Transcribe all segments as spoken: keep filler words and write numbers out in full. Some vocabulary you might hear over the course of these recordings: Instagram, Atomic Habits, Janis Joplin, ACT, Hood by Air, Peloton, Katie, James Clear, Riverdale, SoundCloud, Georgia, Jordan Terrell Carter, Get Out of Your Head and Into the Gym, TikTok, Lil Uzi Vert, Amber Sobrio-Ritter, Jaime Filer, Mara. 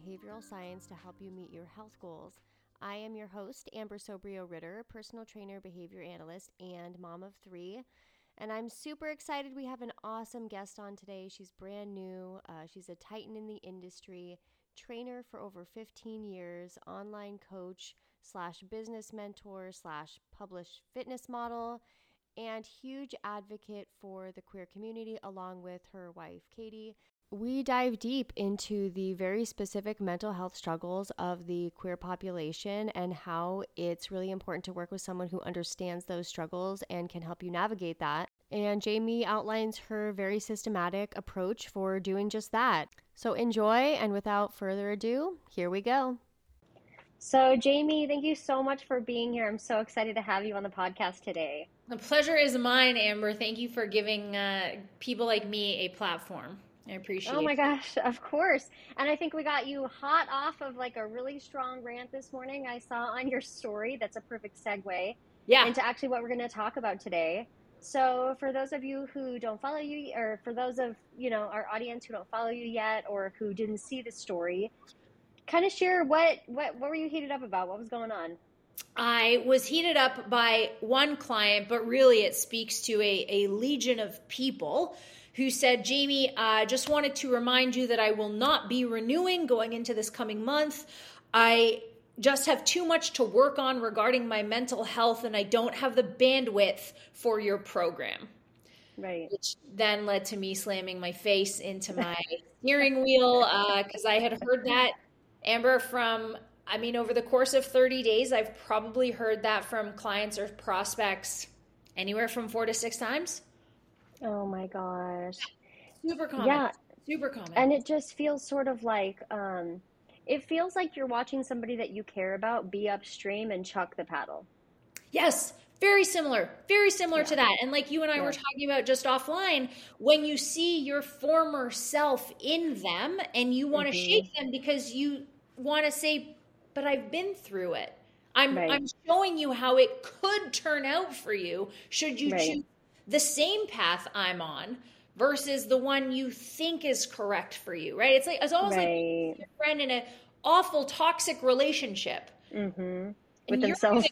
behavioral science to help you meet your health goals. I am your host, Amber Sobrio-Ritter, personal trainer, behavior analyst, and mom of three. And I'm super excited. We have an awesome guest on today. She's brand new. Uh, she's a titan in the industry, trainer for over fifteen years, online coach slash business mentor slash published fitness model, and huge advocate for the queer community along with her wife, Katie. We dive deep into the very specific mental health struggles of the queer population and how it's really important to work with someone who understands those struggles and can help you navigate that. And Jaime outlines her very systematic approach for doing just that. So enjoy, and without further ado, here we go. So Jaime, thank you so much for being here. I'm so excited to have you on the podcast today. The pleasure is mine, Amber. Thank you for giving uh, people like me a platform. I appreciate it. Oh my gosh, of course. And I think we got you hot off of like a really strong rant this morning I saw on your story. That's a perfect segue yeah. into actually what we're going to talk about today. So for those of you who don't follow you, or for those of, you know, our audience who don't follow you yet or who didn't see the story, kind of share what, what, what were you heated up about? What was going on? I was heated up by one client, but really it speaks to a, a legion of people who said, Jaime, I uh, just wanted to remind you that I will not be renewing going into this coming month. I just have too much to work on regarding my mental health, and I don't have the bandwidth for your program. Right. Which then led to me slamming my face into my steering wheel because uh, I had heard that, Amber, from... I mean, over the course of thirty days, I've probably heard that from clients or prospects anywhere from four to six times. Oh my gosh. Yeah. Super common. Yeah. Super common. And it just feels sort of like, um, it feels like you're watching somebody that you care about be upstream and chuck the paddle. Yes. Very similar, very similar yeah. to that. And like you and I yeah. were talking about just offline, when you see your former self in them and you want to mm-hmm. shake them because you want to say, but I've been through it. I'm right. I'm showing you how it could turn out for you should you right. choose the same path I'm on versus the one you think is correct for you, right? It's like it's almost right. like your friend in an awful toxic relationship. Mm-hmm. With themselves.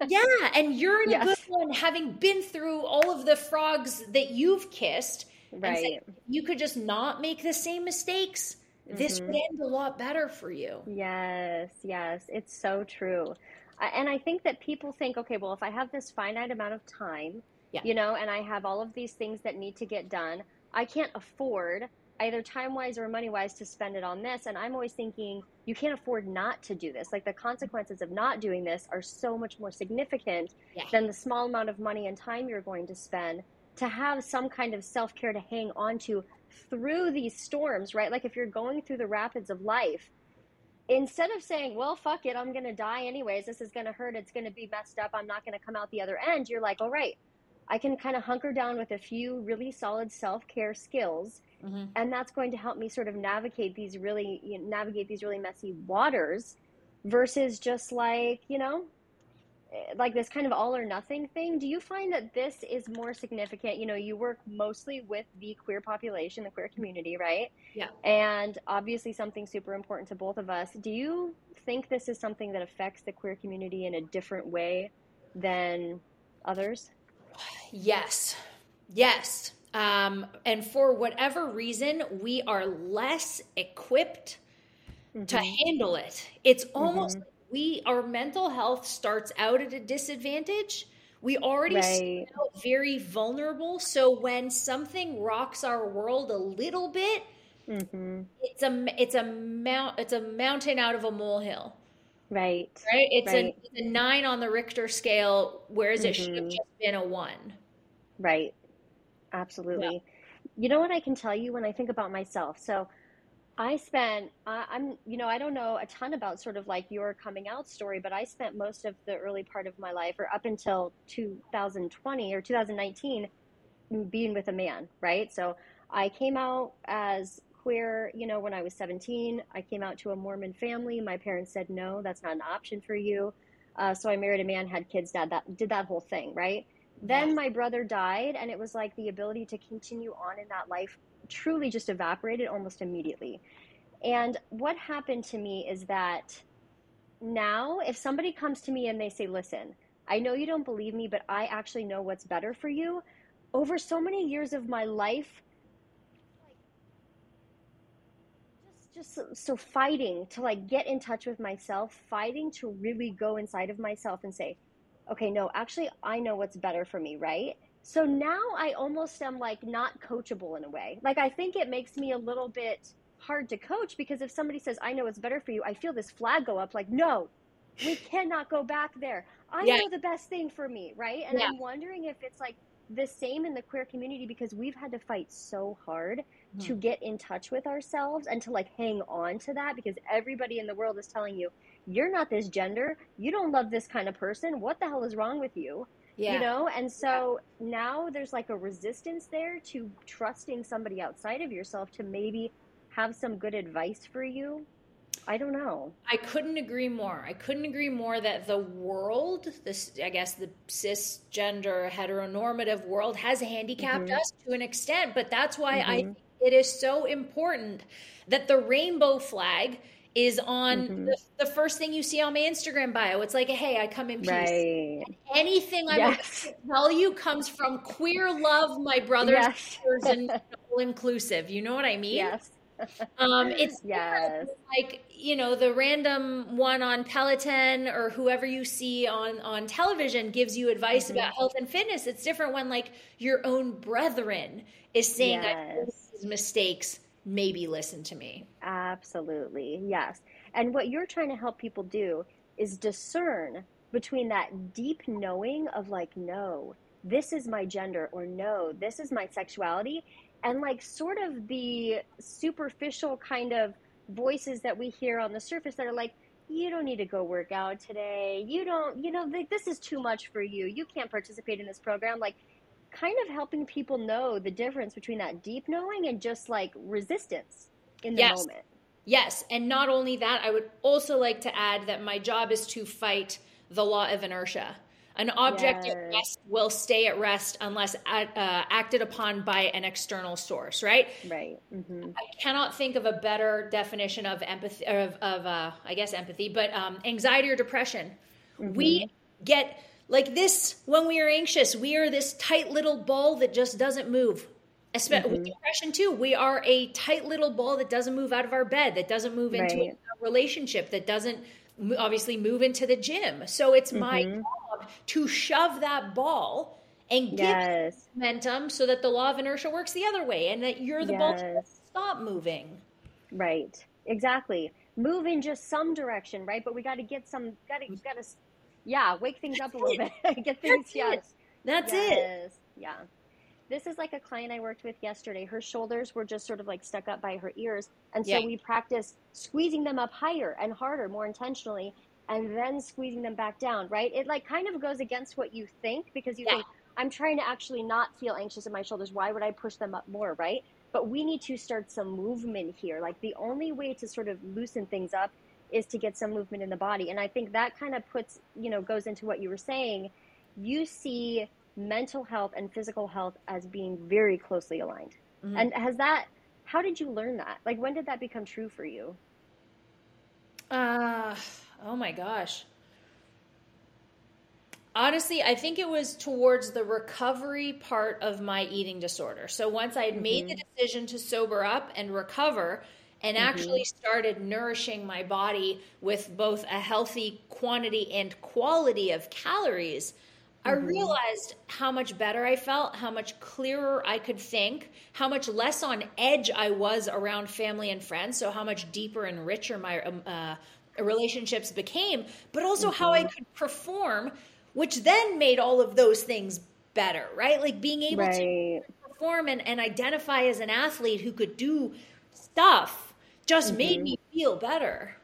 Having, yeah, and you're in yes. a good one having been through all of the frogs that you've kissed. Right. Like, you could just not make the same mistakes. This mm-hmm. would end a lot better for you. Yes, yes. It's so true. Uh, and I think that people think, okay, well, if I have this finite amount of time, yeah. you know, and I have all of these things that need to get done, I can't afford either time-wise or money-wise to spend it on this. And I'm always thinking, you can't afford not to do this. Like the consequences of not doing this are so much more significant yeah. than the small amount of money and time you're going to spend to have some kind of self-care to hang on to through these storms, right? Like if you're going through the rapids of life, instead of saying, well, fuck it, I'm going to die anyways, this is going to hurt, it's going to be messed up, I'm not going to come out the other end, you're like, all right, I can kind of hunker down with a few really solid self-care skills, mm-hmm. and that's going to help me sort of navigate these really, you know, navigate these really messy waters versus just like, you know, like this kind of all or nothing thing. Do you find that this is more significant? You know, you work mostly with the queer population, the queer community, right? Yeah. And obviously something super important to both of us. Do you think this is something that affects the queer community in a different way than others? Yes. Yes. Um, and for whatever reason, we are less equipped mm-hmm. to handle it. It's almost mm-hmm. We, our mental health starts out at a disadvantage. We already right. start very vulnerable. So when something rocks our world a little bit, mm-hmm. it's a it's a mount it's a mountain out of a molehill. Right. Right. It's, right. A, it's a nine on the Richter scale, whereas mm-hmm. it should have just been a one. Right. Absolutely. Yeah. You know what I can tell you when I think about myself. So. I spent, uh, I'm, you know, I don't know a ton about sort of like your coming out story, but I spent most of the early part of my life or up until two thousand twenty or two thousand nineteen being with a man, right? So I came out as queer, you know, when I was seventeen, I came out to a Mormon family. My parents said, no, that's not an option for you. Uh, so I married a man, had kids, dad, that did that whole thing, right? Then yes. my brother died, and it was like the ability to continue on in that life truly just evaporated almost immediately. And what happened to me is that now if somebody comes to me and they say, listen, I know you don't believe me, but I actually know what's better for you. Over so many years of my life, just so fighting to like get in touch with myself, fighting to really go inside of myself and say, okay, no, actually I know what's better for me, right? So now I almost am like not coachable in a way. Like I think it makes me a little bit hard to coach, because if somebody says, I know what's better for you, I feel this flag go up like, no, we cannot go back there. I yeah. know the best thing for me, right? And yeah. I'm wondering if it's like the same in the queer community, because we've had to fight so hard mm. to get in touch with ourselves and to like hang on to that, because everybody in the world is telling you, you're not this gender, you don't love this kind of person, what the hell is wrong with you? Yeah. You know? And so yeah. now there's like a resistance there to trusting somebody outside of yourself to maybe have some good advice for you. I don't know. I couldn't agree more. I couldn't agree more that the world, this, I guess the cisgender heteronormative world, has handicapped mm-hmm. us to an extent, but that's why mm-hmm. I think it is so important that the rainbow flag is on mm-hmm. the, the first thing you see on my Instagram bio. It's like, hey, I come in peace. Right. And anything I'm yes. about to tell you comes from queer love, my brothers yes. and sisters, and all inclusive. You know what I mean? Yes. Um, it's yes. like, you know, the random one on Peloton or whoever you see on, on television gives you advice mm-hmm. about health and fitness. It's different when like your own brethren is saying yes. I made these mistakes, maybe listen to me. Absolutely. Yes. And what you're trying to help people do is discern between that deep knowing of like, no, this is my gender, or no, this is my sexuality, and like sort of the superficial kind of voices that we hear on the surface that are like, you don't need to go work out today. You don't, you know, this is too much for you. You can't participate in this program. Like kind of helping people know the difference between that deep knowing and just like resistance in the yes. moment. Yes. And not only that, I would also like to add that my job is to fight the law of inertia. An object yes. at rest will stay at rest unless uh, acted upon by an external source, right? Right. Mm-hmm. I cannot think of a better definition of empathy, of, of uh, I guess empathy, but um, anxiety or depression. Mm-hmm. We get like this when we are anxious. We are this tight little ball that just doesn't move. Especially mm-hmm. with depression too. We are a tight little ball that doesn't move out of our bed, that doesn't move right. into a relationship, that doesn't obviously move into the gym. So it's mm-hmm. my job to shove that ball and give yes. it momentum so that the law of inertia works the other way and that you're the yes. ball that stop moving. Right. Exactly. Move in just some direction, right? But we got to get some, got to, got to, yeah, wake things That's up a little it. bit. get things, That's yes. It. That's yes. it. Yeah. This is like a client I worked with yesterday. Her shoulders were just sort of like stuck up by her ears. And so yeah. we practiced squeezing them up higher and harder, more intentionally, and then squeezing them back down, right? It like kind of goes against what you think, because you yeah. think, I'm trying to actually not feel anxious in my shoulders. Why would I push them up more, right? But we need to start some movement here. Like the only way to sort of loosen things up is to get some movement in the body. And I think that kind of puts, you know, goes into what you were saying. You see mental health and physical health as being very closely aligned. Mm-hmm. And has that, how did you learn that? Like, when did that become true for you? Uh, oh my gosh. Honestly, I think it was towards the recovery part of my eating disorder. So once I had mm-hmm. made the decision to sober up and recover, and mm-hmm. actually started nourishing my body with both a healthy quantity and quality of calories, I realized how much better I felt, how much clearer I could think, how much less on edge I was around family and friends, so how much deeper and richer my uh, relationships became, but also mm-hmm. how I could perform, which then made all of those things better, right? Like being able right. to perform and, and identify as an athlete who could do stuff just mm-hmm. made me feel better.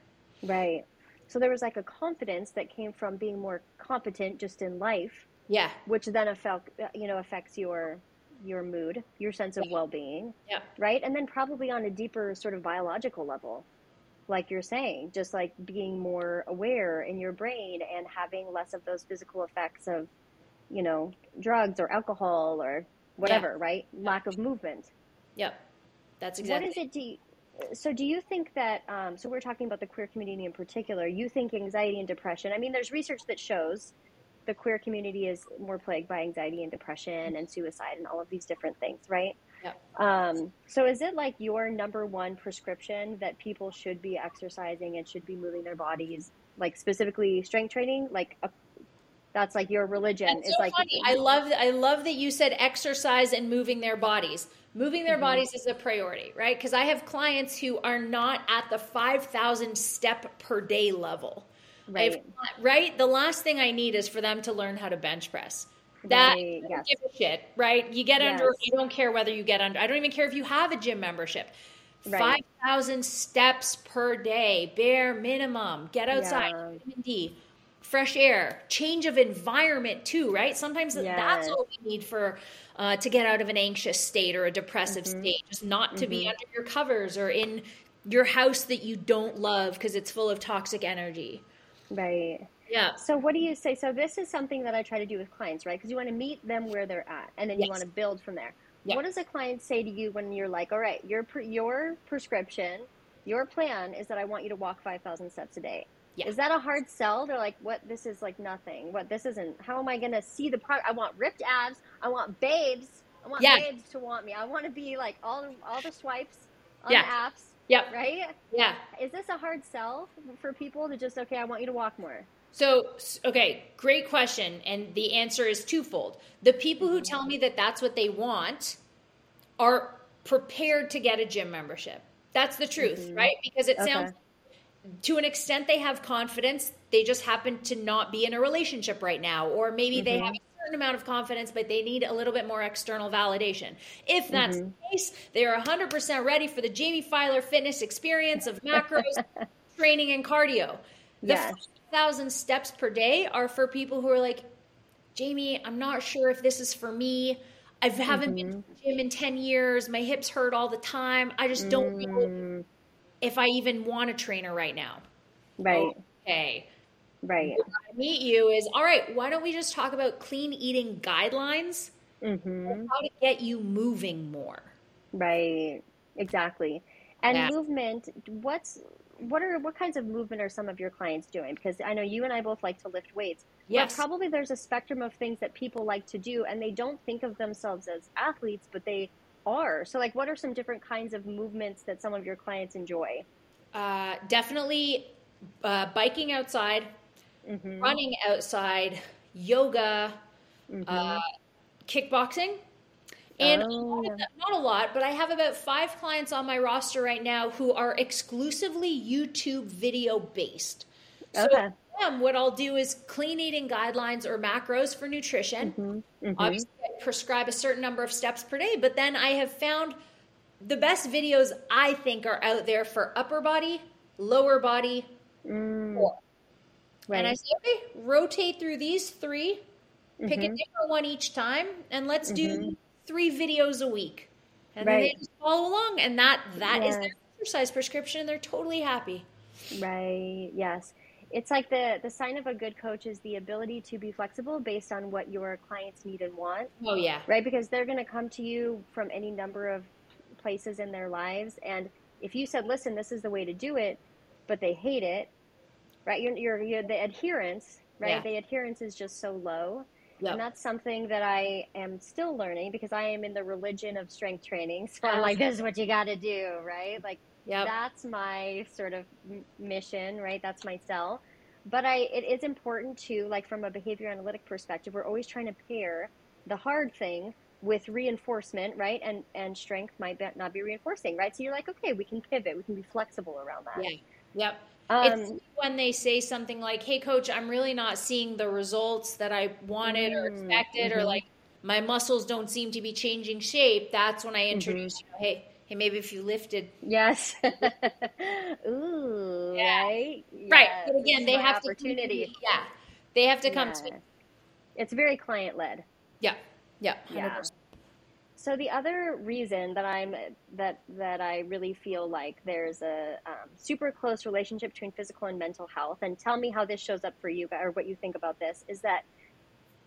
Right. So there was like a confidence that came from being more competent just in life. Yeah. Which then affect, you know, affects your, your mood, your sense of yeah. well-being. Yeah. Right. And then probably on a deeper sort of biological level, like you're saying, just like being more aware in your brain and having less of those physical effects of, you know, drugs or alcohol or whatever, yeah. right? Lack of movement. Yep. That's exactly. What is it to So do you think that, um, so we're talking about the queer community in particular, you think anxiety and depression, I mean, there's research that shows the queer community is more plagued by anxiety and depression and suicide and all of these different things, right? Yeah. Um, so is it like your number one prescription that people should be exercising and should be moving their bodies, like specifically strength training, like a That's like your religion. That's it's so like funny. I love I love that you said exercise and moving their bodies. Moving their mm-hmm. bodies is a priority, right? Because I have clients who are not at the five thousand step per day level, right. I've, right? The last thing I need is for them to learn how to bench press. That right. yes. give a shit, right? You get yes. under. You don't care whether you get under. I don't even care if you have a gym membership. Right. five thousand steps per day, bare minimum. Get outside. Yeah. D. Fresh air, change of environment too, right? Sometimes yes. that's all we need for uh, to get out of an anxious state or a depressive mm-hmm. state, just not mm-hmm. to be under your covers or in your house that you don't love because it's full of toxic energy. Right. Yeah. So what do you say? So this is something that I try to do with clients, right? Because you want to meet them where they're at and then yes. you want to build from there. Yes. What does a client say to you when you're like, all right, your pre- your prescription, your plan is that I want you to walk five thousand steps a day. Yeah. Is that a hard sell? They're like, what? This is like nothing. What? This isn't. How am I going to see the product? I want ripped abs. I want babes. I want yeah. babes to want me. I want to be like all all the swipes on yeah. the apps. Yep. Right? Yeah. Is this a hard sell for people to just, okay, I want you to walk more? So, okay, great question. And the answer is twofold. The people who tell me that that's what they want are prepared to get a gym membership. That's the truth, mm-hmm. right? Because it okay. sounds to an extent, they have confidence. They just happen to not be in a relationship right now. Or maybe mm-hmm. they have a certain amount of confidence, but they need a little bit more external validation. If that's mm-hmm. the case, they are one hundred percent ready for the Jaime Filer fitness experience of macros, training, and cardio. The yes. five thousand steps per day are for people who are like, Jaime, I'm not sure if this is for me. I haven't mm-hmm. been to the gym in ten years. My hips hurt all the time. I just don't mm-hmm. know if I even want a trainer right now. Right. Okay. Right. What I meet you is, all right, why don't we just talk about clean eating guidelines mm-hmm. and how to get you moving more. Right. Exactly. And yeah. movement, what's, what are, what kinds of movement are some of your clients doing? Because I know you and I both like to lift weights. Yes. But probably there's a spectrum of things that people like to do and they don't think of themselves as athletes, but they are. So like, what are some different kinds of movements that some of your clients enjoy? Uh, definitely uh, biking outside, mm-hmm. running outside, yoga, mm-hmm. uh, kickboxing. And oh. a lot of the, not a lot, but I have about five clients on my roster right now who are exclusively YouTube video based. So okay. for them, what I'll do is clean eating guidelines or macros for nutrition. Mm-hmm. Mm-hmm. Obviously, prescribe a certain number of steps per day, but then I have found the best videos I think are out there for upper body, lower body, mm. core. Right. And I say, okay, rotate through these three, mm-hmm. pick a different one each time, and let's mm-hmm. do three videos a week. And right. then they just follow along, and that that yeah. is their exercise prescription, and they're totally happy. Right, yes. It's like the, the sign of a good coach is the ability to be flexible based on what your clients need and want. Oh, yeah. Right? Because they're going to come to you from any number of places in their lives. And if you said, listen, this is the way to do it, but they hate it, right? You're, you're, you're the adherence, right? Yeah. The adherence is just so low. Yep. And that's something that I am still learning because I am in the religion of strength training. So I'm like, this is what you got to do, right? Like, Yep. that's my sort of mission, right? That's my sell. But I, it is important to, like from a behavior analytic perspective, we're always trying to pair the hard thing with reinforcement, right? And and strength might be, not be reinforcing, right? So you're like, okay, we can pivot. We can be flexible around that. Yeah. Yep. Um, it's when they say something like, hey, coach, I'm really not seeing the results that I wanted mm, or expected, mm-hmm. or like my muscles don't seem to be changing shape. That's when I introduce mm-hmm. you, hey, Hey, maybe if you lifted. Yes. Ooh. Yeah. Right. Yes. Right. But again, they have opportunity. To. Yeah. They have to come yeah. to. It's very client led. Yeah. Yeah. one hundred percent. Yeah. So the other reason that I'm that that I really feel like there's a um, super close relationship between physical and mental health, and tell me how this shows up for you or what you think about this, is that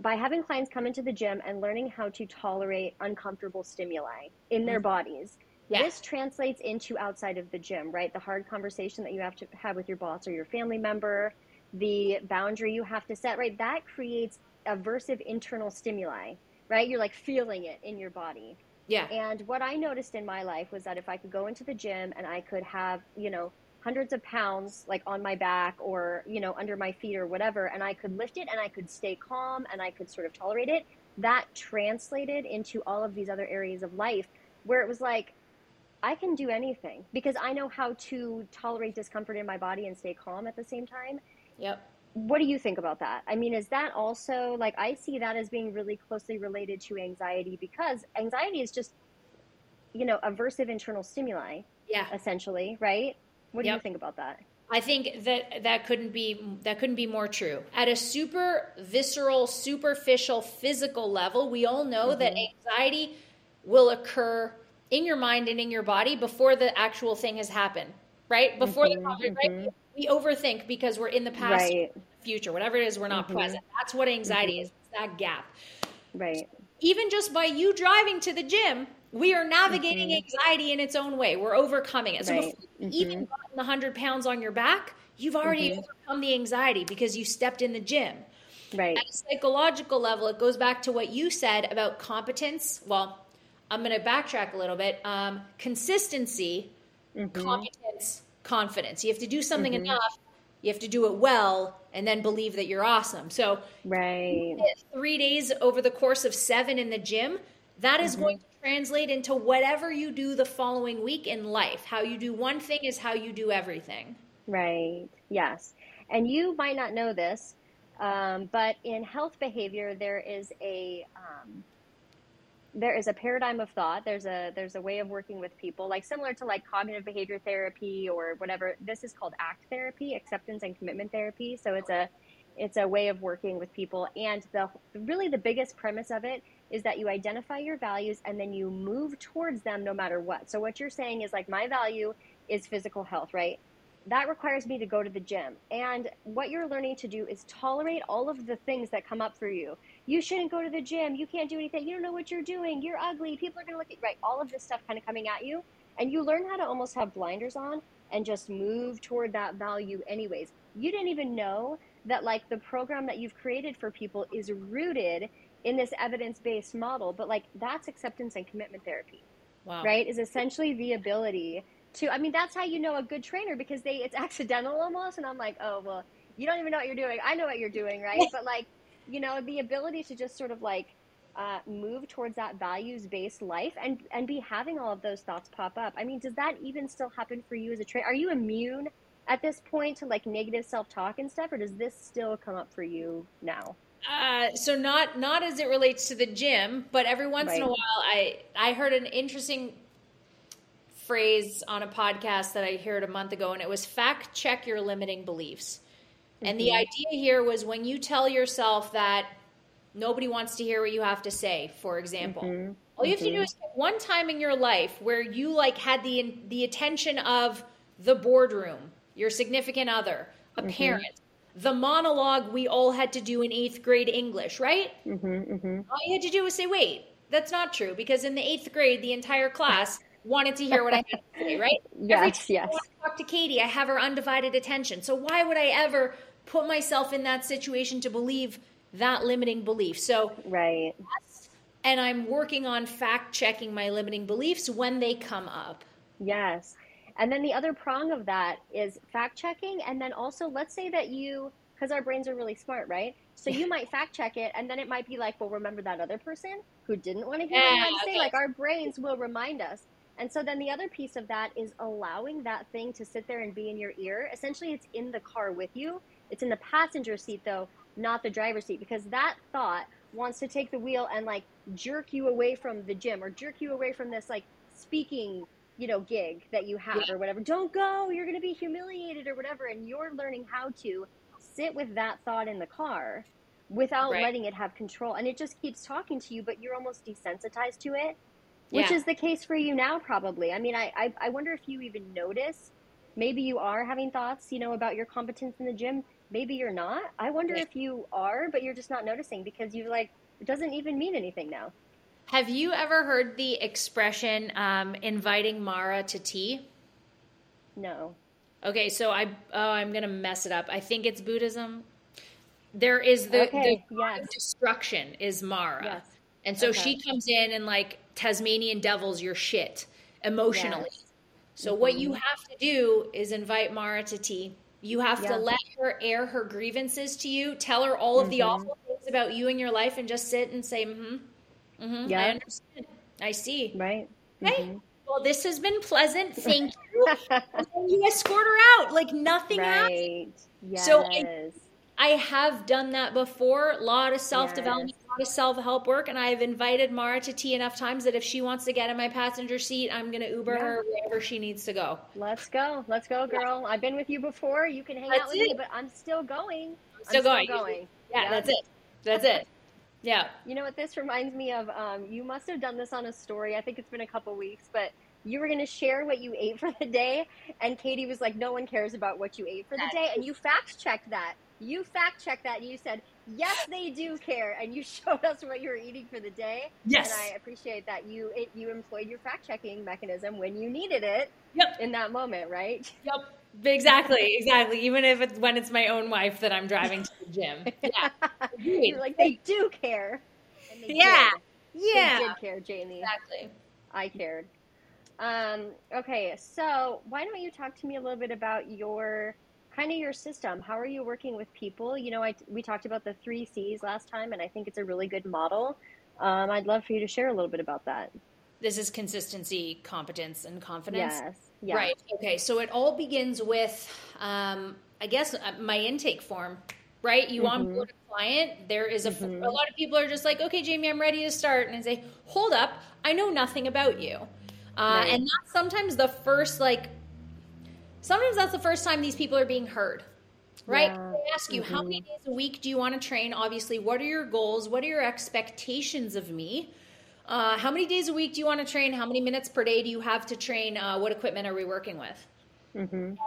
by having clients come into the gym and learning how to tolerate uncomfortable stimuli in their bodies. Yeah. This translates into outside of the gym, right? The hard conversation that you have to have with your boss or your family member, the boundary you have to set, right? That creates aversive internal stimuli, right? You're like feeling it in your body. Yeah. And what I noticed in my life was that if I could go into the gym and I could have, you know, hundreds of pounds like on my back or, you know, under my feet or whatever, and I could lift it and I could stay calm and I could sort of tolerate it, that translated into all of these other areas of life where it was like, I can do anything because I know how to tolerate discomfort in my body and stay calm at the same time. Yep. What do you think about that? I mean, is that also, like, I see that as being really closely related to anxiety, because anxiety is just, you know, aversive internal stimuli, yeah, essentially, right? What do yep. you think about that? I think that that couldn't be that couldn't be more true. At a super visceral, superficial, physical level, we all know mm-hmm. that anxiety will occur in your mind and in your body before the actual thing has happened, right? Before mm-hmm. the conflict, right? Mm-hmm. We overthink because we're in the past, right. the future, whatever it is, we're not mm-hmm. present. That's what anxiety mm-hmm. is, that gap. Right. So even just by you driving to the gym, we are navigating mm-hmm. anxiety in its own way. We're overcoming it. So right. before you've mm-hmm. even gotten the one hundred pounds on your back, you've already mm-hmm. overcome the anxiety because you stepped in the gym. Right. At a psychological level, it goes back to what you said about competence. Well, I'm going to backtrack a little bit. Um, consistency, mm-hmm. competence, confidence. You have to do something mm-hmm. enough, you have to do it well, and then believe that you're awesome. So right. three days over the course of seven in the gym, that is mm-hmm. going to translate into whatever you do the following week in life. How you do one thing is how you do everything. Right. Yes. And you might not know this, um, but in health behavior, there is a... Um, there is a paradigm of thought. There's a, there's a way of working with people, like similar to like cognitive behavior therapy or whatever. This is called A C T therapy, acceptance and commitment therapy. So it's a, it's a way of working with people. And the, really the biggest premise of it is that you identify your values and then you move towards them no matter what. So what you're saying is like, my value is physical health, right? That requires me to go to the gym. And what you're learning to do is tolerate all of the things that come up for you. You shouldn't go to the gym. You can't do anything. You don't know what you're doing. You're ugly. People are going to look at you, right? All of this stuff kind of coming at you. And you learn how to almost have blinders on and just move toward that value anyways. You didn't even know that like the program that you've created for people is rooted in this evidence-based model. But like that's acceptance and commitment therapy, wow. right? Is essentially the ability to, I mean, that's how you know a good trainer, because they, it's accidental almost. And I'm like, oh, well, you don't even know what you're doing. I know what you're doing, right? But like, you know, the ability to just sort of like uh, move towards that values-based life and, and be having all of those thoughts pop up. I mean, does that even still happen for you as a trainer? Are you immune at this point to like negative self-talk and stuff, or does this still come up for you now? Uh, so not, not as it relates to the gym, but every once right. in a while, I, I heard an interesting phrase on a podcast that I heard a month ago, and it was fact check your limiting beliefs. Mm-hmm. And the idea here was when you tell yourself that nobody wants to hear what you have to say, for example, mm-hmm. all you have mm-hmm. to do is pick one time in your life where you like had the the attention of the boardroom, your significant other, a mm-hmm. parent, the monologue we all had to do in eighth grade English, right? Mm-hmm. Mm-hmm. All you had to do was say, wait, that's not true, because in the eighth grade, the entire class wanted to hear what I had to say, right? Yes, Every time yes. I talk to Katie, I have her undivided attention. So why would I ever put myself in that situation to believe that limiting belief? So right. Yes, and I'm working on fact-checking my limiting beliefs when they come up. Yes. And then the other prong of that is fact-checking. And then also, let's say that you, because our brains are really smart, right? So you might fact check it, and then it might be like, well, remember that other person who didn't want to hear yeah, what I had to okay. say? Like our brains will remind us. And so then the other piece of that is allowing that thing to sit there and be in your ear. Essentially, it's in the car with you. It's in the passenger seat, though, not the driver's seat, because that thought wants to take the wheel and, like, jerk you away from the gym or jerk you away from this, like, speaking, you know, gig that you have yeah. or whatever. Don't go. You're going to be humiliated or whatever. And you're learning how to sit with that thought in the car without right. letting it have control. And it just keeps talking to you, but you're almost desensitized to it. Yeah. Which is the case for you now, probably. I mean, I, I I wonder if you even notice. Maybe you are having thoughts, you know, about your competence in the gym. Maybe you're not. I wonder yeah. if you are, but you're just not noticing because you're like, it doesn't even mean anything now. Have you ever heard the expression um, inviting Mara to tea? No. Okay, so I oh, I'm going to mess it up. I think it's Buddhism. There is the, okay, the yes. destruction is Mara. Yes. And so okay. she comes in and like Tasmanian devils your shit emotionally. Yes. So mm-hmm. what you have to do is invite Mara to tea. You have yeah. to let her air her grievances to you. Tell her all of mm-hmm. the awful things about you and your life and just sit and say, mm-hmm, mm-hmm, yeah. I understand. I see. Right. Hey, mm-hmm. well, this has been pleasant. Thank you. And then you escort her out. Like nothing right. happened. Yes. So I, I have done that before. A lot of self-development, yes. a lot of self-help work. And I've invited Mara to tea enough times that if she wants to get in my passenger seat, I'm going to Uber yeah. her wherever she needs to go. Let's go. Let's go, girl. Yeah. I've been with you before. You can hang that's out with it. me, but I'm still going. I'm still I'm going. Still going. Yeah, yeah, that's it. That's it. Yeah. You know what this reminds me of? Um, you must have done this on a story. I think it's been a couple weeks, but you were going to share what you ate for the day. And Katie was like, no one cares about what you ate for the day. And you fact checked that. You fact checked that. And you said, yes, they do care. And you showed us what you were eating for the day. Yes. And I appreciate that you it, you employed your fact checking mechanism when you needed it yep. in that moment, right? Yep. Exactly, exactly. Even if it's when it's my own wife that I'm driving to the gym. Yeah. You're like, they do care. And they yeah. Did. Yeah. They did care, Jamie. Exactly. I cared. Um, okay, so why don't you talk to me a little bit about your kind of your system? How are you working with people? You know, I we talked about the three C's last time, and I think it's a really good model. Um, I'd love for you to share a little bit about that. This is consistency, competence, and confidence. Yes. Yeah. Right. Okay. So it all begins with, um, I guess, uh, my intake form, right? You mm-hmm. onboard a client. There is a, mm-hmm. a lot of people are just like, okay, Jamie, I'm ready to start. And I say, hold up. I know nothing about you. Uh, right. And that's sometimes the first, like, sometimes that's the first time these people are being heard, right? Yeah. They ask you, mm-hmm. how many days a week do you want to train? Obviously, what are your goals? What are your expectations of me? Uh, how many days a week do you want to train? How many minutes per day do you have to train? Uh, what equipment are we working with? Mm-hmm. And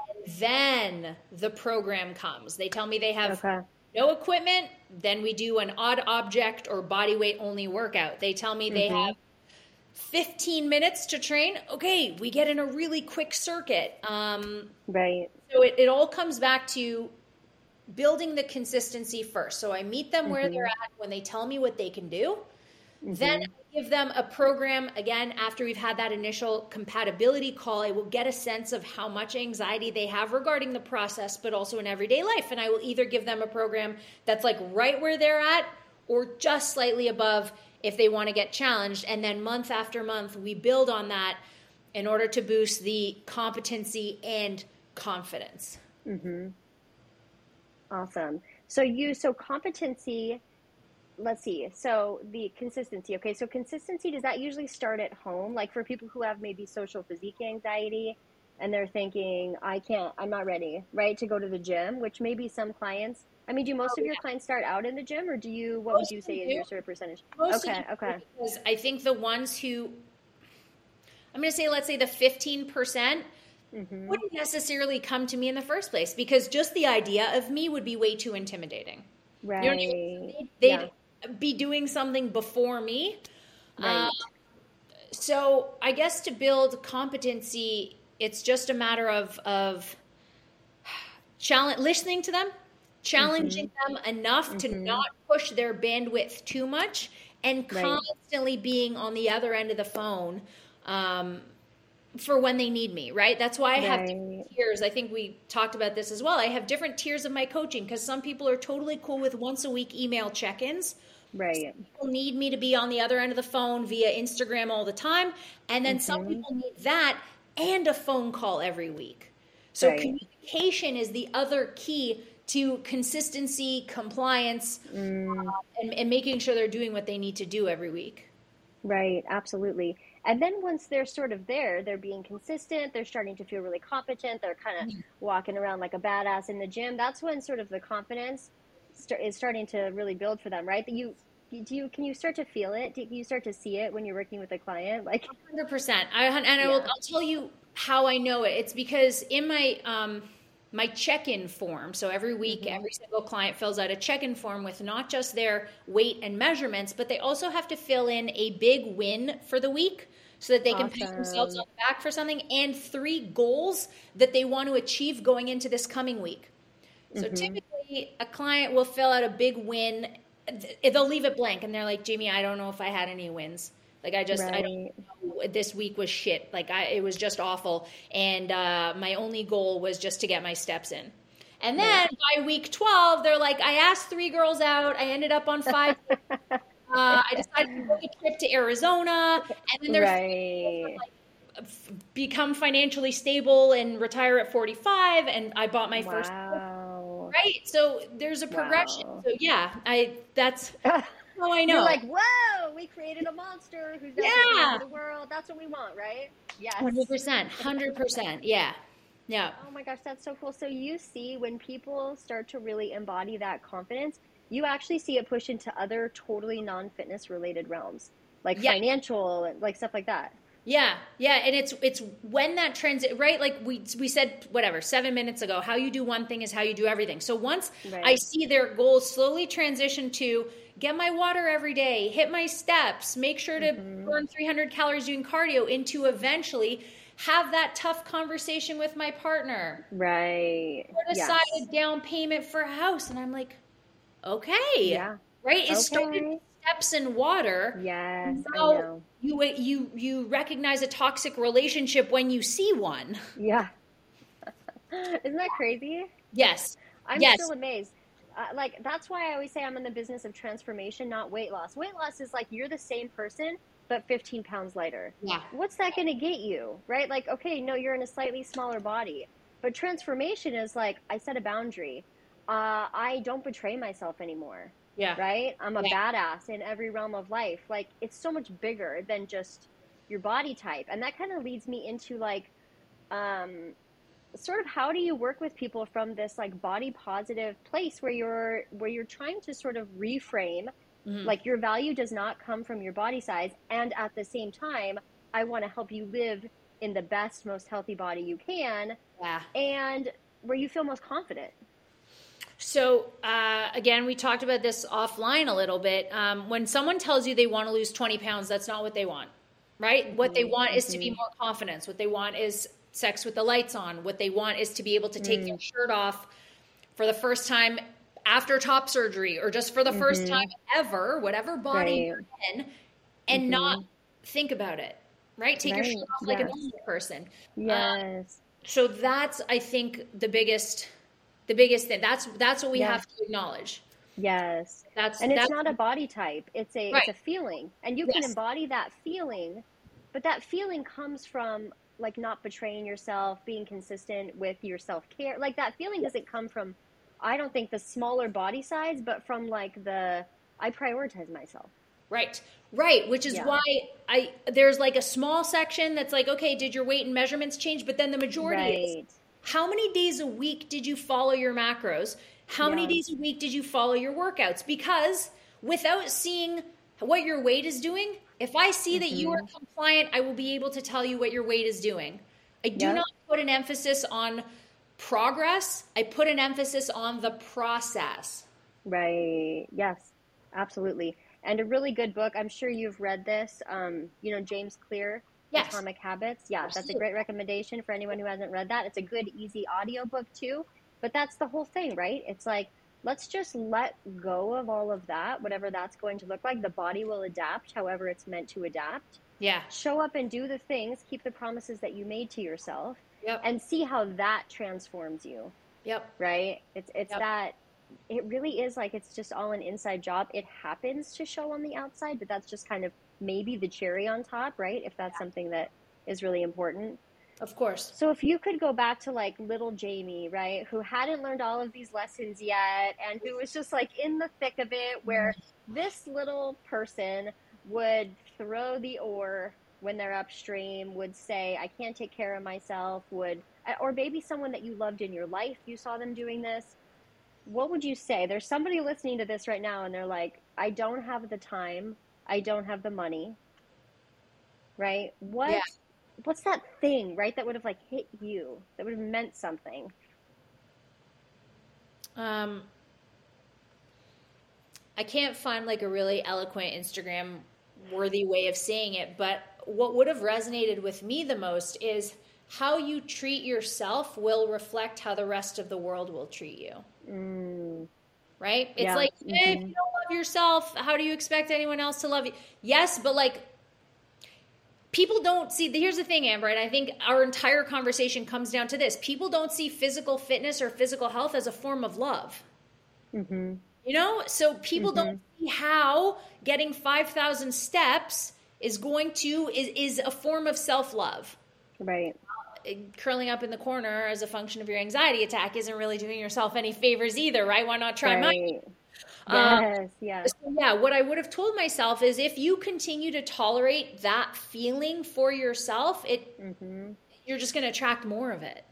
then the program comes. They tell me they have okay. no equipment. Then we do an odd object or body weight only workout. They tell me mm-hmm. they have fifteen minutes to train. Okay, we get in a really quick circuit. Um, right. So it, it all comes back to building the consistency first. So I meet them where mm-hmm. they're at when they tell me what they can do. Mm-hmm. Then I give them a program. Again, after we've had that initial compatibility call, I will get a sense of how much anxiety they have regarding the process, but also in everyday life. And I will either give them a program that's like right where they're at or just slightly above if they want to get challenged. And then month after month, we build on that in order to boost the competency and confidence. Mm-hmm. Awesome. So you, so competency... Let's see. So the consistency. Okay. So consistency, does that usually start at home? Like for people who have maybe social physique anxiety and they're thinking, I can't, I'm not ready, right, to go to the gym, which maybe some clients, I mean, do most oh, of your yeah. clients start out in the gym or do you, what most would you say is your sort of percentage? Most okay. Okay. Because I think the ones who, I'm going to say, let's say the fifteen percent mm-hmm. wouldn't necessarily come to me in the first place because just the idea of me would be way too intimidating. Right. You know what I mean? They'd, they'd yeah. be doing something before me. Right. Um, so I guess to build competency, it's just a matter of, of challenge, listening to them, challenging mm-hmm. them enough mm-hmm. to not push their bandwidth too much and constantly right. being on the other end of the phone um, for when they need me, right? That's why I right. have different tiers. I think we talked about this as well. I have different tiers of my coaching because some people are totally cool with once a week email check-ins. Right. Some people need me to be on the other end of the phone via Instagram all the time. And then mm-hmm. some people need that and a phone call every week. So right. communication is the other key to consistency, compliance, mm. uh, and, and making sure they're doing what they need to do every week. Right. Absolutely. And then once they're sort of there, they're being consistent, they're starting to feel really competent, they're kind of mm. walking around like a badass in the gym. That's when sort of the confidence st- is starting to really build for them, right? That you, do you, can you start to feel it? Do you start to see it when you're working with a client? Like one hundred percent. I, and I will, yeah. I'll tell you how I know it. It's because in my, um, my check-in form. So every week, mm-hmm. every single client fills out a check-in form with not just their weight and measurements, but they also have to fill in a big win for the week so that they awesome. can pat themselves on the back for something, and three goals that they want to achieve going into this coming week. So mm-hmm. typically a client will fill out a big win. They'll leave it blank and they're like, Jamie, I don't know if I had any wins. Like I just, right. I don't know, this week was shit. Like I, it was just awful. And uh, my only goal was just to get my steps in. And then yeah. by week twelve, they're like, I asked three girls out. I ended up on five. uh, I decided to book a trip to Arizona. And then there's right. like, f- become financially stable and retire at forty-five. And I bought my wow. first book. Right. So there's a progression. Wow. So yeah, I, that's... Oh, I know. You're like, whoa, we created a monster who's not yeah. the world. That's what we want, right? Yes. one hundred percent. one hundred percent. Yeah. Yeah. Oh, my gosh. That's so cool. So you see when people start to really embody that confidence, you actually see it push into other totally non-fitness related realms, like yeah. financial, like stuff like that. Yeah. Yeah. And it's, it's when that transit, right? Like we, we said, whatever, seven minutes ago, how you do one thing is how you do everything. So once right. I see their goals slowly transition to get my water every day, hit my steps, make sure to mm-hmm. burn three hundred calories doing cardio, into eventually have that tough conversation with my partner. Right. Put aside yes. a down payment for a house. And I'm like, okay. Yeah. Right. It okay. started steps and water. Yes. So I know. You, you, you recognize a toxic relationship when you see one. Yeah. Isn't that crazy? Yes. I'm yes. still amazed. Uh, like, that's why I always say I'm in the business of transformation, not weight loss. Weight loss is like, you're the same person, but fifteen pounds lighter. Yeah. What's that going to get you? Right? Like, okay, no, you're in a slightly smaller body, but transformation is like, I set a boundary. Uh, I don't betray myself anymore. Yeah. Right? I'm a yeah. badass in every realm of life. Like, it's so much bigger than just your body type. And that kind of leads me into like, um, sort of how do you work with people from this like body positive place where you're, where you're trying to sort of reframe, mm-hmm. like your value does not come from your body size. And at the same time, I want to help you live in the best, most healthy body you can. Yeah. And where you feel most confident. So, uh, again, we talked about this offline a little bit. Um, when someone tells you they want to lose twenty pounds, that's not what they want, right? Mm-hmm. What they want is mm-hmm. to be more confident. What they want is sex with the lights on. What they want is to be able to take mm. their shirt off for the first time after top surgery, or just for the mm-hmm. first time ever, whatever body right. you're in, and mm-hmm. not think about it, right? Take right. your shirt off like yes. a normal person. Yes. Um, so that's, I think, the biggest, the biggest thing. That's, that's what we yes. have to acknowledge. Yes. That's, and that's, it's not a body type. It's a, right. it's a feeling, and you yes. can embody that feeling, but that feeling comes from like not betraying yourself, being consistent with your self-care. Like that feeling doesn't come from, I don't think, the smaller body size, but from like the, I prioritize myself. Right. Right. Which is yeah. why I, there's like a small section that's like, okay, did your weight and measurements change? But then the majority right. is, how many days a week did you follow your macros? How yeah. many days a week did you follow your workouts? Because without seeing what your weight is doing, if I see that mm-hmm. you are compliant, I will be able to tell you what your weight is doing. I do yep. not put an emphasis on progress. I put an emphasis on the process. Right. Yes, absolutely. And a really good book. I'm sure you've read this. Um, you know, James Clear, yes. Atomic Habits. Yeah, absolutely. That's a great recommendation for anyone who hasn't read that. It's a good, easy audio book too. But that's the whole thing, right? It's like, let's just let go of all of that, whatever that's going to look like. The body will adapt however it's meant to adapt. Yeah. Show up and do the things, keep the promises that you made to yourself, yep. and see how that transforms you. Yep. Right? It's it's yep. that, it really is like, it's just all an inside job. It happens to show on the outside, but that's just kind of maybe the cherry on top, right? If that's yeah. something that is really important. Of course. So if you could go back to like little Jamie, right, who hadn't learned all of these lessons yet and who was just like in the thick of it, where this little person would throw the oar when they're upstream, would say, I can't take care of myself, would, or maybe someone that you loved in your life, you saw them doing this. What would you say? There's somebody listening to this right now and they're like, I don't have the time. I don't have the money. Right? What? Yeah. What's that thing, right, that would have like hit you, that would have meant something? Um, I can't find like a really eloquent Instagram worthy way of saying it, but what would have resonated with me the most is how you treat yourself will reflect how the rest of the world will treat you. Mm. Right? It's yeah. like, hey, mm-hmm. if you don't love yourself, how do you expect anyone else to love you? Yes, but like, people don't see, here's the thing, Amber, and I think our entire conversation comes down to this. People don't see physical fitness or physical health as a form of love. Mm-hmm. You know? So people mm-hmm. don't see how getting five thousand steps is going to, is, is a form of self-love. Right. Curling up in the corner as a function of your anxiety attack isn't really doing yourself any favors either, right? Why not try right. mine? Yes, um, yes. So yeah, what I would have told myself is if you continue to tolerate that feeling for yourself, it mm-hmm. you're just going to attract more of it.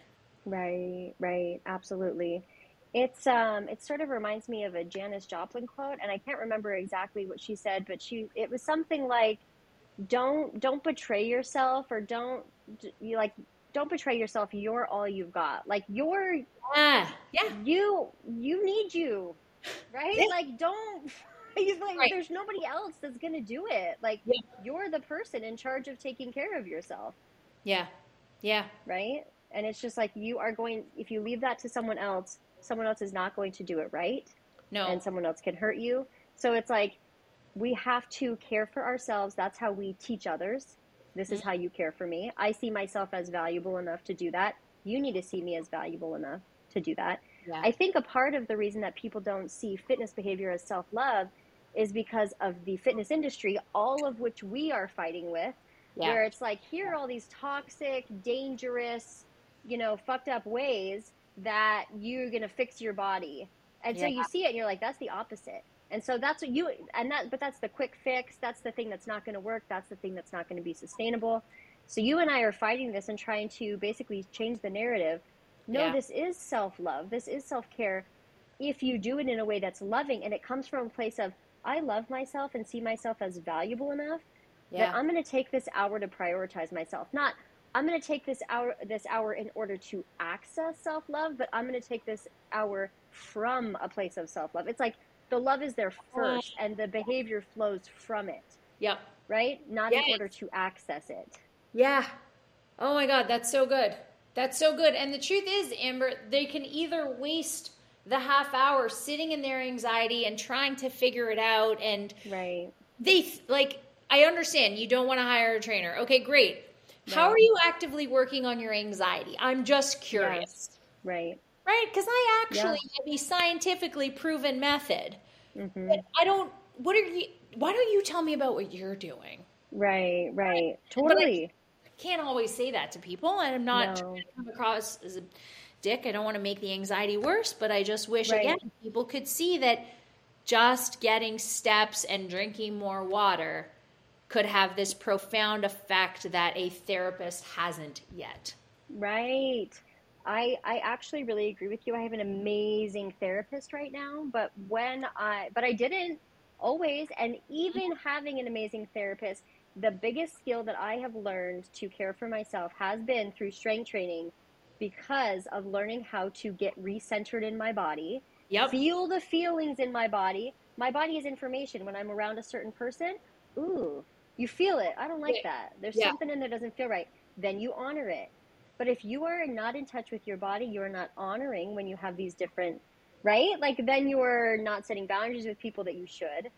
Right, right, absolutely. It's um, it sort of reminds me of a Janis Joplin quote, and I can't remember exactly what she said, but she it was something like, "Don't don't betray yourself, or don't you like." Don't betray yourself. You're all you've got. Like you're, yeah, yeah. you, you need you, right? Yeah. Like don't, like, right. there's nobody else that's going to do it. Like yeah. you're the person in charge of taking care of yourself. Yeah. Yeah. Right. And it's just like, you are going, if you leave that to someone else, someone else is not going to do it right. No. And someone else can hurt you. So it's like, we have to care for ourselves. That's how we teach others. This is how you care for me. I see myself as valuable enough to do that. You need to see me as valuable enough to do that. Yeah. I think a part of the reason that people don't see fitness behavior as self-love is because of the fitness industry, all of which we are fighting with, yeah. where it's like, here are all these toxic, dangerous, you know, fucked up ways that you're going to fix your body. And yeah. so you see it and you're like, that's the opposite. And so that's what you, and that, but that's the quick fix. That's the thing that's not going to work. That's the thing that's not going to be sustainable. So you and I are fighting this and trying to basically change the narrative. No, yeah. this is self-love. This is self-care. If you do it in a way that's loving and it comes from a place of, I love myself and see myself as valuable enough yeah. that I'm going to take this hour to prioritize myself. Not, I'm going to take this hour, this hour in order to access self-love, but I'm going to take this hour from a place of self-love. It's like, the love is there first and the behavior flows from it. Yeah. Right? Not yes. in order to access it. Yeah. Oh my God. That's so good. That's so good. And the truth is, Amber, they can either waste the half hour sitting in their anxiety and trying to figure it out. And right. they like, I understand you don't want to hire a trainer. Okay, great. Right. How are you actively working on your anxiety? I'm just curious. Yes. Right. Right? Because I actually yeah. have a scientifically proven method. Mm-hmm. But I don't, what are you, why don't you tell me about what you're doing? Right, right. Totally. I, I can't always say that to people. And I'm not no. trying to come across as a dick. I don't want to make the anxiety worse, but I just wish, right. again, people could see that just getting steps and drinking more water could have this profound effect that a therapist hasn't yet. Right. I, I actually really agree with you. I have an amazing therapist right now, but when I, but I didn't always. And even having an amazing therapist, the biggest skill that I have learned to care for myself has been through strength training because of learning how to get recentered in my body, yep. feel the feelings in my body. My body is information. When I'm around a certain person, ooh, you feel it. I don't like yeah. that. There's yeah. something in there that doesn't feel right. Then you honor it. But if you are not in touch with your body, you're not honoring when you have these different, right? Like then you're not setting boundaries with people that you should,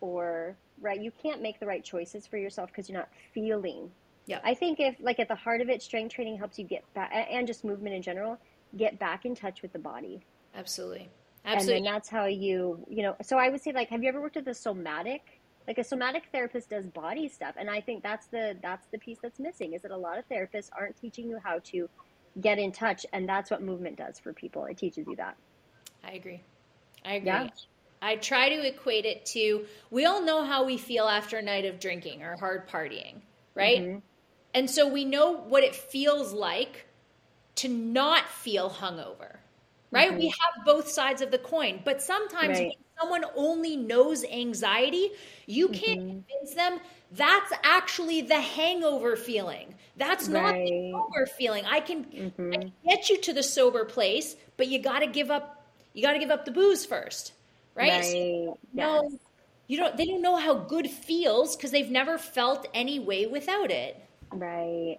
or, right? You can't make the right choices for yourself because you're not feeling. Yeah. I think if like at the heart of it, strength training helps you get back, and just movement in general, get back in touch with the body. Absolutely. Absolutely. And then that's how you, you know, so I would say like, have you ever worked with a somatic, like a somatic therapist does body stuff. And I think that's the, that's the piece that's missing, is that a lot of therapists aren't teaching you how to get in touch. And that's what movement does for people. It teaches you that. I agree. I agree. Yeah. I try to equate it to, we all know how we feel after a night of drinking or hard partying, right? Mm-hmm. And so we know what it feels like to not feel hungover, right? Mm-hmm. We have both sides of the coin, but sometimes right. we someone only knows anxiety, you can't mm-hmm. convince them that's actually the hangover feeling. That's not right. the sober feeling. I can, mm-hmm. I can get you to the sober place, but you got to give up You got to give up the booze first, right? right. So no, yes. you don't. They don't know how good feels because they've never felt any way without it. Right.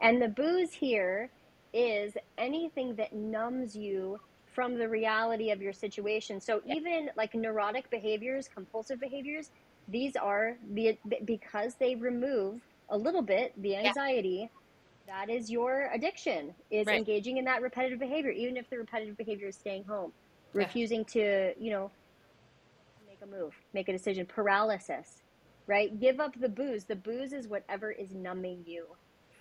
And the booze here is anything that numbs you from the reality of your situation. So yeah. even like neurotic behaviors, compulsive behaviors, these are be, because they remove a little bit the anxiety. Yeah. That is your addiction, is right. engaging in that repetitive behavior, even if the repetitive behavior is staying home, yeah. refusing to, you know, make a move, make a decision, paralysis, right? Give up the booze. The booze is whatever is numbing you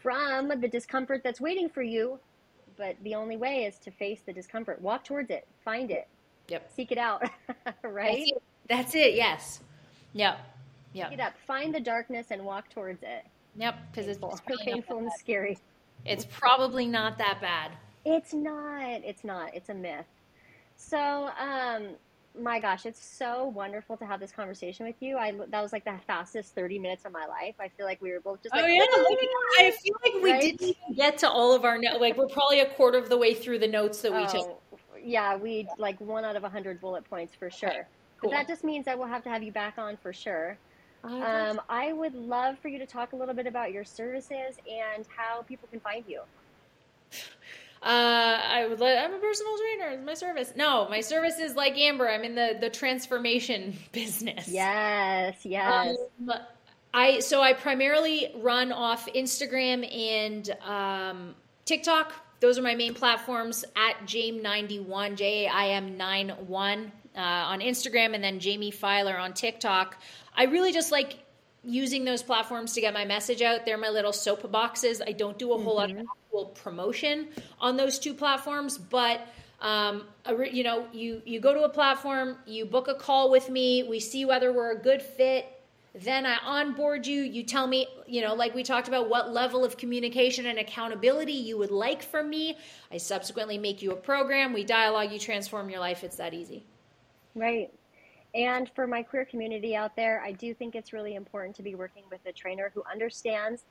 from the discomfort that's waiting for you. But the only way is to face the discomfort. Walk towards it. Find it. Yep. Seek it out. Right? That's it. That's it. Yes. Yep. Yep. Seek it up. Find the darkness and walk towards it. Yep. Because it's painful, painful and scary. It's probably not that bad. It's not. It's not. It's a myth. So, um, my gosh, it's so wonderful to have this conversation with you. I that was like the fastest thirty minutes of my life. I feel like we were both just like, oh, yeah. Like, I feel like we right? didn't even get to all of our notes. Like we're probably a quarter of the way through the notes that we oh, took. Yeah, we like one out of a hundred bullet points for sure. Okay, cool. But that just means that we'll have to have you back on for sure. Oh, um, I would love for you to talk a little bit about your services and how people can find you. Uh, I would let, I'm a personal trainer. It's my service. No, my service is like Amber. I'm in the, the transformation business. Yes. Yes. Um, I, so I primarily run off Instagram and, um, TikTok. Those are my main platforms, at Jaime ninety-one, J A I M ninety-one, uh, on Instagram, and then Jaime Filer on TikTok. I really just like using those platforms to get my message out. They're my little soapboxes. I don't do a whole mm-hmm. lot of actual promotion on those two platforms, but um, you know, you, you go to a platform, you book a call with me, we see whether we're a good fit. Then I onboard you. You tell me, you know, like we talked about, what level of communication and accountability you would like from me. I subsequently make you a program. We dialogue, you transform your life. It's that easy. Right. And for my queer community out there, I do think it's really important to be working with a trainer who understands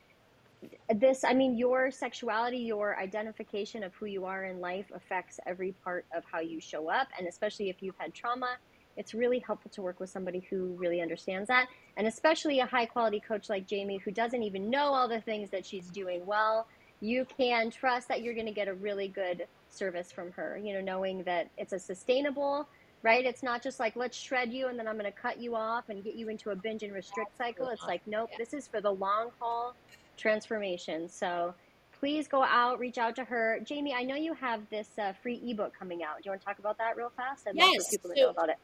this. I mean, your sexuality, your identification of who you are in life affects every part of how you show up. And especially if you've had trauma, it's really helpful to work with somebody who really understands that. And especially a high quality coach like Jaime, who doesn't even know all the things that she's doing well. You can trust that you're going to get a really good service from her, you know, knowing that it's a sustainable, right? It's not just like, let's shred you and then I'm going to cut you off and get you into a binge and restrict cycle. It's like, nope, yeah. This is for the long haul transformation. So please go out, reach out to her. Jaime, I know you have this uh, free ebook coming out. Do you want to talk about that real fast? I'd yes. love for people to know about it.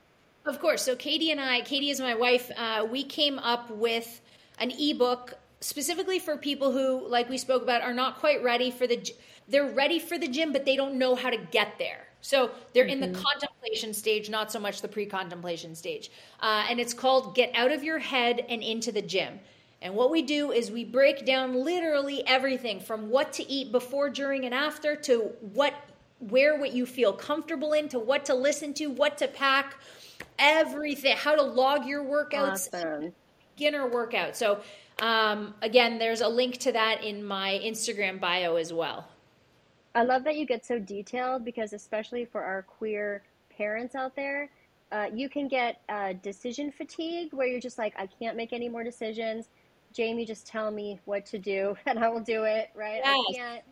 Of course. So Katie and I, Katie is my wife, uh, we came up with an ebook specifically for people who, like we spoke about, are not quite ready for the, they're ready for the gym, but they don't know how to get there. So they're mm-hmm. in the contemplation stage, not so much the pre-contemplation stage. Uh, and it's called Get Out of Your Head and Into the Gym. And what we do is we break down literally everything from what to eat before, during, and after, to what, wear what you feel comfortable in, to what to listen to, what to pack, everything, how to log your workouts, awesome. Beginner workout. So um, again, there's a link to that in my Instagram bio as well. I love that you get so detailed because especially for our queer parents out there, uh, you can get uh, decision fatigue where you're just like, I can't make any more decisions. Jaime, just tell me what to do and I will do it, right? Yes. I can't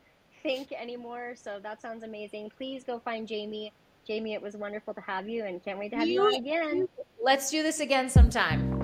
think anymore. So that sounds amazing. Please go find Jaime. Jaime, it was wonderful to have you and can't wait to have you, you on again. Let's do this again sometime.